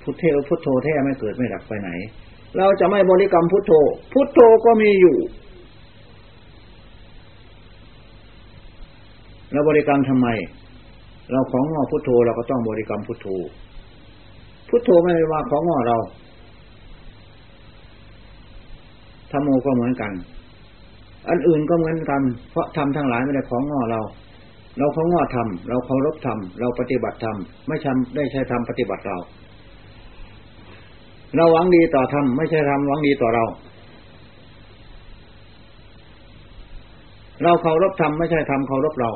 พุทโธพุทโธแท้ไม่เกิดไม่ดับไปไหนเราจะไม่บริกรรมพุทโธพุทโธก็มีอยู่เราบริกรรมทำไมเราของงอพุทโธเราก็ต้องบริกรรมพุทโธพุทโธไม่ได้ว่าของงอเราธรรมโอก็เหมือนกันอันอื่นก็เหมือนกันเพราะธรรมทั้งหลายไม่ได้ของงอเราเราของงอธรรมเราเคารพธรรมเราปฏิบัติธรรมไม่ทำได้ใช้ธรรมปฏิบัติเราหวังดีต่อธรรมไม่ใช่ธรรมหวังดีต่อเราเราเคารพธรรมไม่ใช่ธรรมเคารพเรา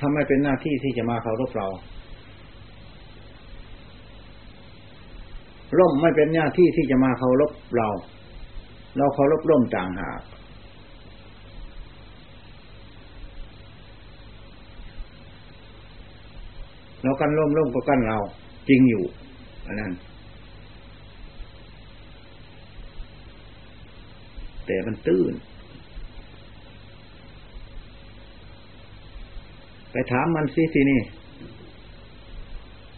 ทำให้เป็นหน้าที่ที่จะมาเคารพเราร่มไม่เป็นหน้าที่ที่จะมาเคารพเราเราเคารพร่มต่างหากเรากันร่มร่มก็กันเราจริงอยู่อันนั้นแต่มันตื้นไปถามมันสินี่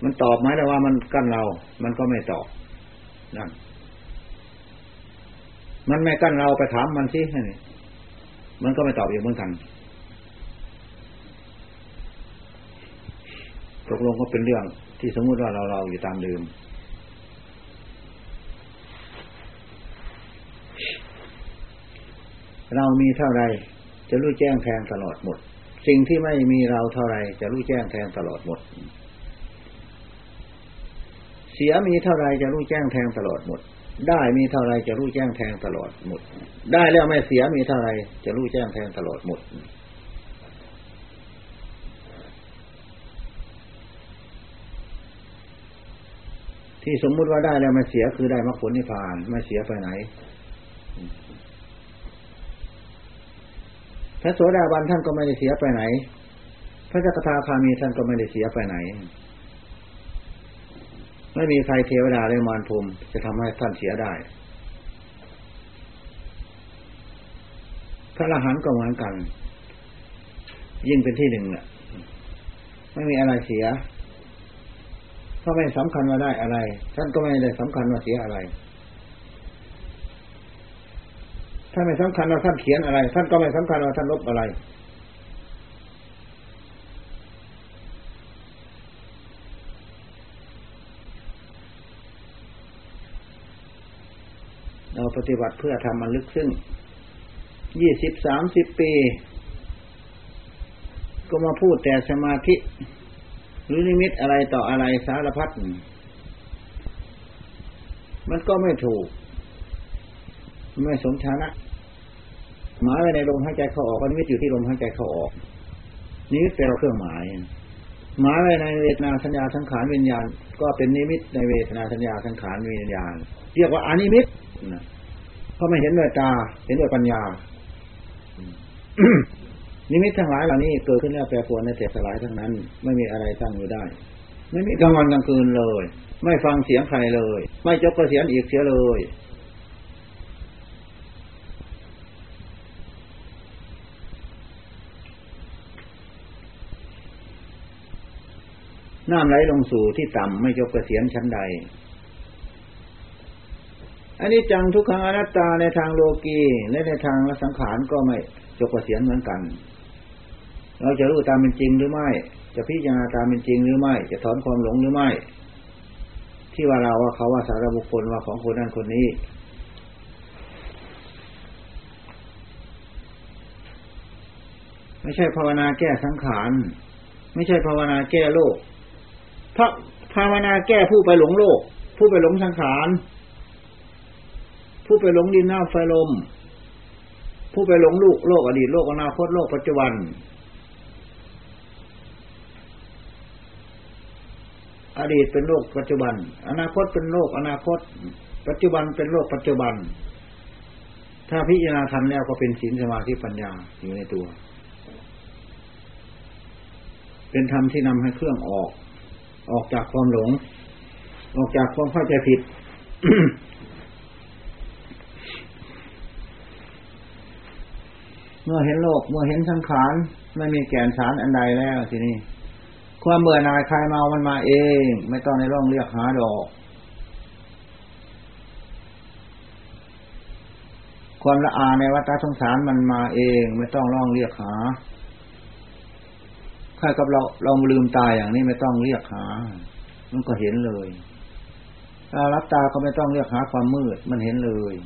มันตอบไหมแต่ว่ามันกันเรามันก็ไม่ตอบนั่นมันไม่กั้นเราไปถามมันสิมันก็ไม่ตอบอีกเหมือนกันตกลงก็เป็นเรื่องที่สมมติว่าเราอยู่ตามเดิมเรามีเท่าไรจะรู้แจ้งแทงตลอดหมดสิ่งที่ไม่มีเราเท่าไรจะรู้แจ้งแทงตลอดหมดเสียมีเท่าไรจะรู้แจ้งแทงตลอดหมดได้มีเท่าไรจะรู้แจ้งแทงตลอดหมดได้แล้วไม่เสียมีเท่าไรจะรู้แจ้งแทงตลอดหมด ที่สมมุติว่าได้แล้วมันเสียคือได้มรรคผลนิพพานไม่เสียไปไหนพระโสดาบันท่านก็ไม่ได้เสียไปไหนพระสกทาคามีท่านก็ไม่ได้เสียไปไหนไม่มีใครเทวดาหรือมารพรหมจะทำให้ท่านเสียได้พระอรหันต์ก็เหมือนกันยิ่งเป็นที่หนึ่งเนี่ยไม่มีอะไรเสียเพราะไม่สำคัญว่าได้อะไรท่านก็ไม่ได้สำคัญว่าเสียอะไรถ้าไม่สำคัญว่าท่านเขียนอะไรท่านก็ไม่สำคัญว่าท่านลบอะไรเราปฏิบัติเพื่อทำมันลึกซึ้ง 20-30 ปีก็มาพูดแต่สมาธิหรือนิมิตอะไรต่ออะไรสารพัดมันก็ไม่ถูกไม่สมฐานะหมายไว้ในลมหายใจเข้าออกนิมิตอยู่ที่ลมหายใจเข้าออกนิมิตเป็นเครื่องหมายหมายไว้ในเวทนาสัญญาสังขารวิญญาณก็เป็นนิมิตในเวทนาสัญญาสังขารวิญญาณเรียกว่าอนิมิตเพราะไม่เห็นด้วยตาเห็นด้วยปัญญา นิมิตทั้งหลายเหล่านี้เกิดขึ้นแล้วแปรปรวนและแตกสลายทั้งนั้นไม่มีอะไรตั้งอยู่ได้ไม่มีกลางวันกลางคืนเลยไม่ฟังเสียงใครเลยไม่จบก็เสียงอีกเสียเลยน้ำไหลลงสู่ที่ต่ำไม่จบกระเสียนชั้นใดอันนี้จังทุกขังอนัตตาในทางโลกีและในทางสังขารก็ไม่จบกระเสียนเหมือนกันเราจะรู้ตามเป็นจริงหรือไม่จะพิจารณาตามเป็นจริงหรือไม่จะถอนความหลงหรือไม่ที่ว่าเราว่าเขาว่าสารบุคคลว่าของคนนั้นคนนี้ไม่ใช่ภาวนาแก้สังขารไม่ใช่ภาวนาแก้โลกภาวนาแก้ผู้ไปหลงโลกผู้ไปหลงสังขารผู้ไปหลงดินน้ำไฟลมผู้ไปหลงโลกอดีตโลกอนาคตโลกปัจจุบันอดีตเป็นโลกปัจจุบันอนาคตเป็นโลกอนาคตปัจจุบันเป็นโลกปัจจุบันถ้าพิจารณาธรรมแล้วก็เป็นศีลสมาธิปัญญาอยู่ในตัวเป็นธรรมที่นำให้เครื่องออกจากความหลงออกจากความเข้าใจผิด เมื่อเห็นโลกเมื่อเห็นสังขารไม่มีแก่นสารอันใดแล้วทีนี้ความเบื่อหน่ายคลายเมามันมาเองไม่ต้องในร่องเรียกหาดอกความละอาในวัฏสงสารมันมาเองไม่ต้องร่องเรียกหาถ้ากับเราลืมตาอย่างนี้ไม่ต้องเรียกหามันก็เห็นเลยถ้ารับตาก็ไม่ต้องเรียกหาความมืดมันเห็นเลย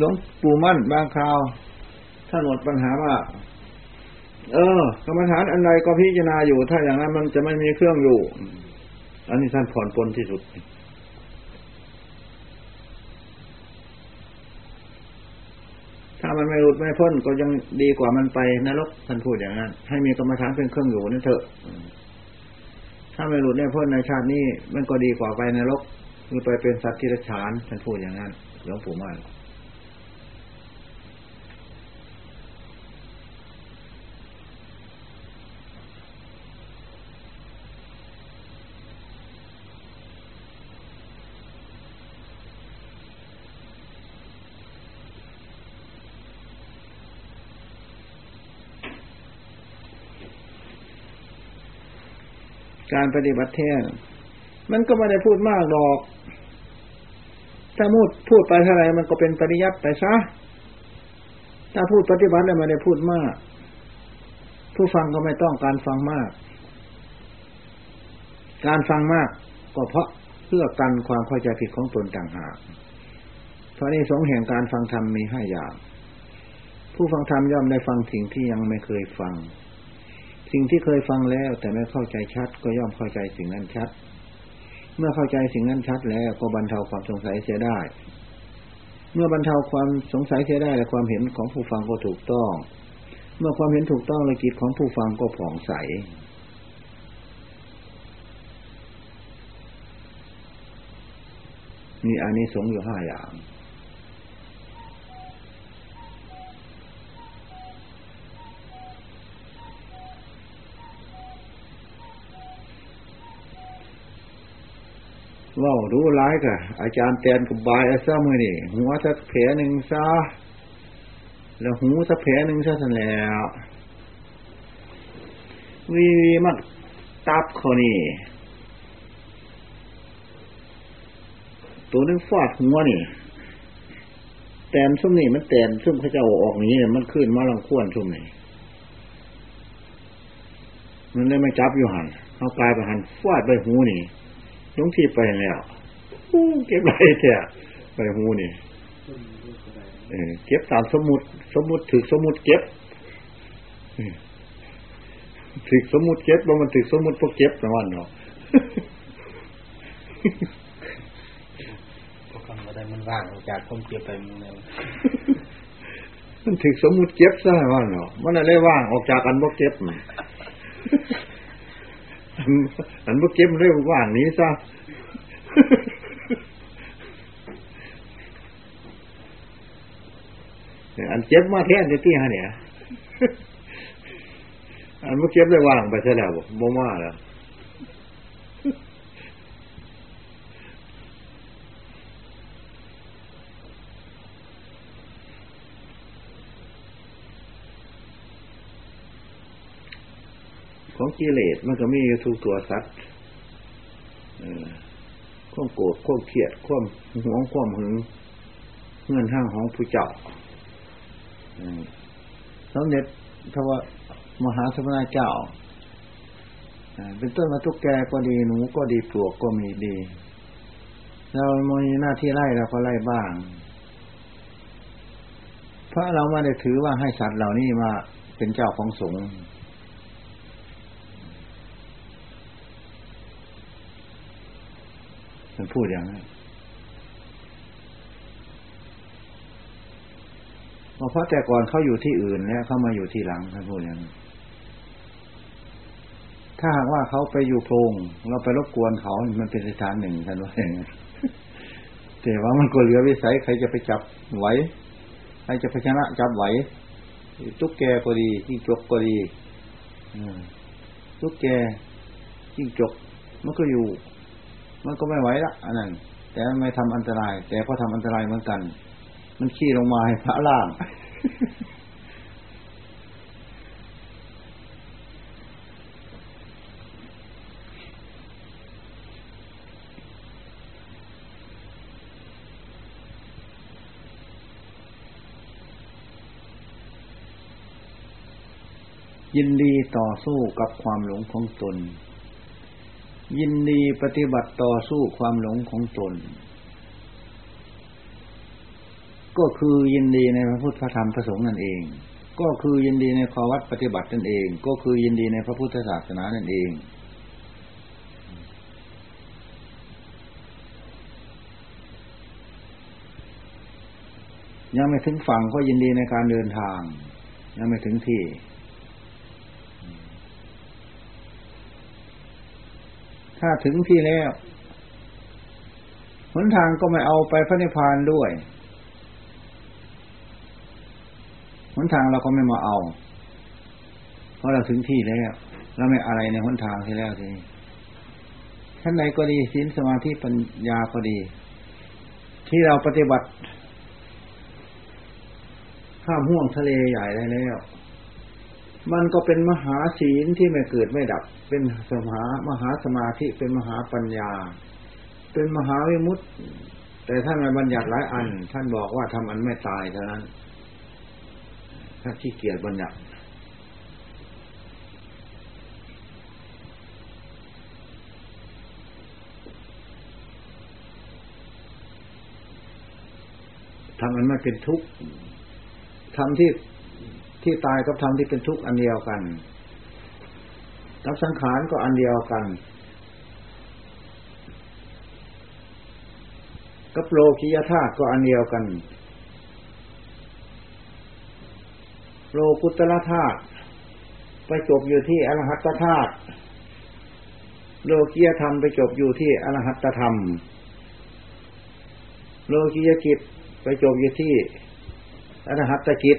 หลวงปู่มั่นบางคราวท่านหมดปัญหาว่ากรรมฐานอันใดก็พิจารณาอยู่ถ้าอย่างนั้นมันจะไม่มีเครื่องอยู่อันนี้ท่านผ่อนปลนที่สุดถ้ามันไม่หลุดไม่พ้นก็ยังดีกว่ามันไปนรกท่านพูดอย่างนั้นให้มีกรรมฐานเป็นเครื่องอยู่นั่นเถอะถ้าไม่หลุดไม่พ้นในชาตินี้มันก็ดีกว่าไปนรกหรือไปเป็นสัตว์ที่เดรัจฉานท่านพูดอย่างนั้นหลวงปู่มั่นการปฏิบัติแท้มันก็ไม่ได้พูดมากหรอกถ้าพูดไปเท่าไรมันก็เป็นปริยัติไปซะถ้าพูดปฏิบัติแล้วไม่ได้พูดมากผู้ฟังก็ไม่ต้องการฟังมากการฟังมากก็เพราะเพื่อกันความเข้าใจผิดของตนต่างหากเพราะนี้สงแห่งการฟังธรรมมี5อย่างผู้ฟังธรรมย่อมได้ฟังสิ่งที่ยังไม่เคยฟังสิ่งที่เคยฟังแล้วแต่ไม่เข้าใจชัดก็ย่อมเข้าใจสิ่งนั้นชัด เมื่อเข้าใจสิ่งนั้นชัดแล้วก็บรรเทาความสงสัยเสียได้เมื่อบรรเทาความสงสัยเสียได้และความเห็นของผู้ฟังก็ถูกต้องเมื่อความเห็นถูกต้องและจิตของผู้ฟังก็ผ่องใสมีอานิสงส์อยู่5อย่างเล่ารู้ร้ายกะอาจารย์แตนกับบายอาซ่ามือนี่หัวสักแผลหนึ่งซะแล้วหูสักแผลหนึ่งซะสันแล้ววีมักตับเขานี่ตัวนึงฟาดหัวนี่แตนซุ่มนี่มันแตนซุ่มเขาจะออกนี้มันขึ้นมาลังข้วนซุ่มนี่มันได้ไม่จับอยู่หันเอากลายไปหันฟาดไปหูนี่ลงที่ไปแล้วเก็บไรแท้ไปหูนี่เก็บตามสมุดสมุดถึกสมุดเก็บถึกสมุดเก็บบ่มันถึกสมุดพวกเก็บนะวันเนาะพวกคำว่าได้มันว่างจากความเก็บไปมึงแล้วมันถึกสมุดเก็บซะวันเนาะมันอะไรว่างออกจากกันพวกเก็บมั้ยอันพวกเก็บเรื่องว่างนี้ซะอันเก็บมาแทนจะที่ฮะเนี่ยอันพวกเก็บได้ว่างไปซะแล้วบ่มาแล้วของกิเลสมันก็มีอยู่ทุกตัวสัตว์ความโกรธความเครียดความหวงความหึงเงื่อนห้างของผู้เจ้าสมเด็จพระมหาสมณเจ้าเป็นต้นมาทุกแกก็ดีหนูก็ดีปลวกก็มีดีเรามีหน้าที่ไล่เราก็ไล่บ้างเพราะเราไม่ได้ถือว่าให้สัตว์เหล่านี้มาเป็นเจ้าของสงฆ์มันพูดอย่างนั้นเพราะแต่ก่อนเขาอยู่ที่อื่นแล้วเขามาอยู่ที่หลังท่านพูดอย่างนั้นถ้าหากว่าเขาไปอยู่โพรงเราไปรบกวนเขามันเป็นสถานหนึ่งท่านว่าอย่างนั้นแต่ว่ามันก็เหลือวิสัยใครจะไปจับไหวใครจะไปชนะจับไหวตุ๊กแกก็ดีจิ้งจกก็ดีตุ๊กแกจิ้งจกมันก็อยู่มันก็ไม่ไหวละอันนั้นแต่ไม่ทำอันตรายแต่พอทำอันตรายเหมือนกันมันขี้ลงมาให้พระล่าง ยินดีต่อสู้กับความหลงของตนยินดีปฏิบัติต่อสู้ความหลงของตนก็คือยินดีในพระพุทธธรรมพระสงฆ์นั่นเองก็คือยินดีในข้อวัดปฏิบัตินั่นเองก็คือยินดีในพระพุทธศาสนานั่นเองยังไม่ถึงฝั่งก็ยินดีในการเดินทางยังไม่ถึงที่ถ้าถึงที่แล้วหนทางก็ไม่เอาไปพระนิพพานด้วยหนทางเราก็ไม่มาเอาเพราะเราถึงที่แล้วเราไม่อะไรในหนทางที่แล้วทีท่านใดก็ดีศีลสมาธิปัญญาก็ดีที่เราปฏิบัติข้ามห่วงทะเลใหญ่ได้แล้วมันก็เป็นมหาศีลที่ไม่เกิดไม่ดับเป็นมหาสมาธิเป็นมหาปัญญาเป็นมหาวิมุตติแต่ท่านไม่บัญญัติหลายอันท่านบอกว่าทำอันไม่ตายเท่านั้นถ้าขี้เกียจบัญญัติทำอันไม่เป็นทุกข์ทำที่ตายกับธรรมที่เป็นทุกข์อันเดียวกันกับสังขารก็อันเดียวกัน กับโลกิยธาตุก็อันเดียวกันโลกุตตรธาตุไปจบอยู่ที่อรหัตตธาตุโลกิยธรรมไปจบอยู่ที่อรหัตตธรรมโลกิยจิตไปจบอยู่ที่อรหัตตจิต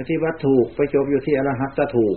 ปฏิบัติถูกไปจบอยู่ที่อรหัตตถูก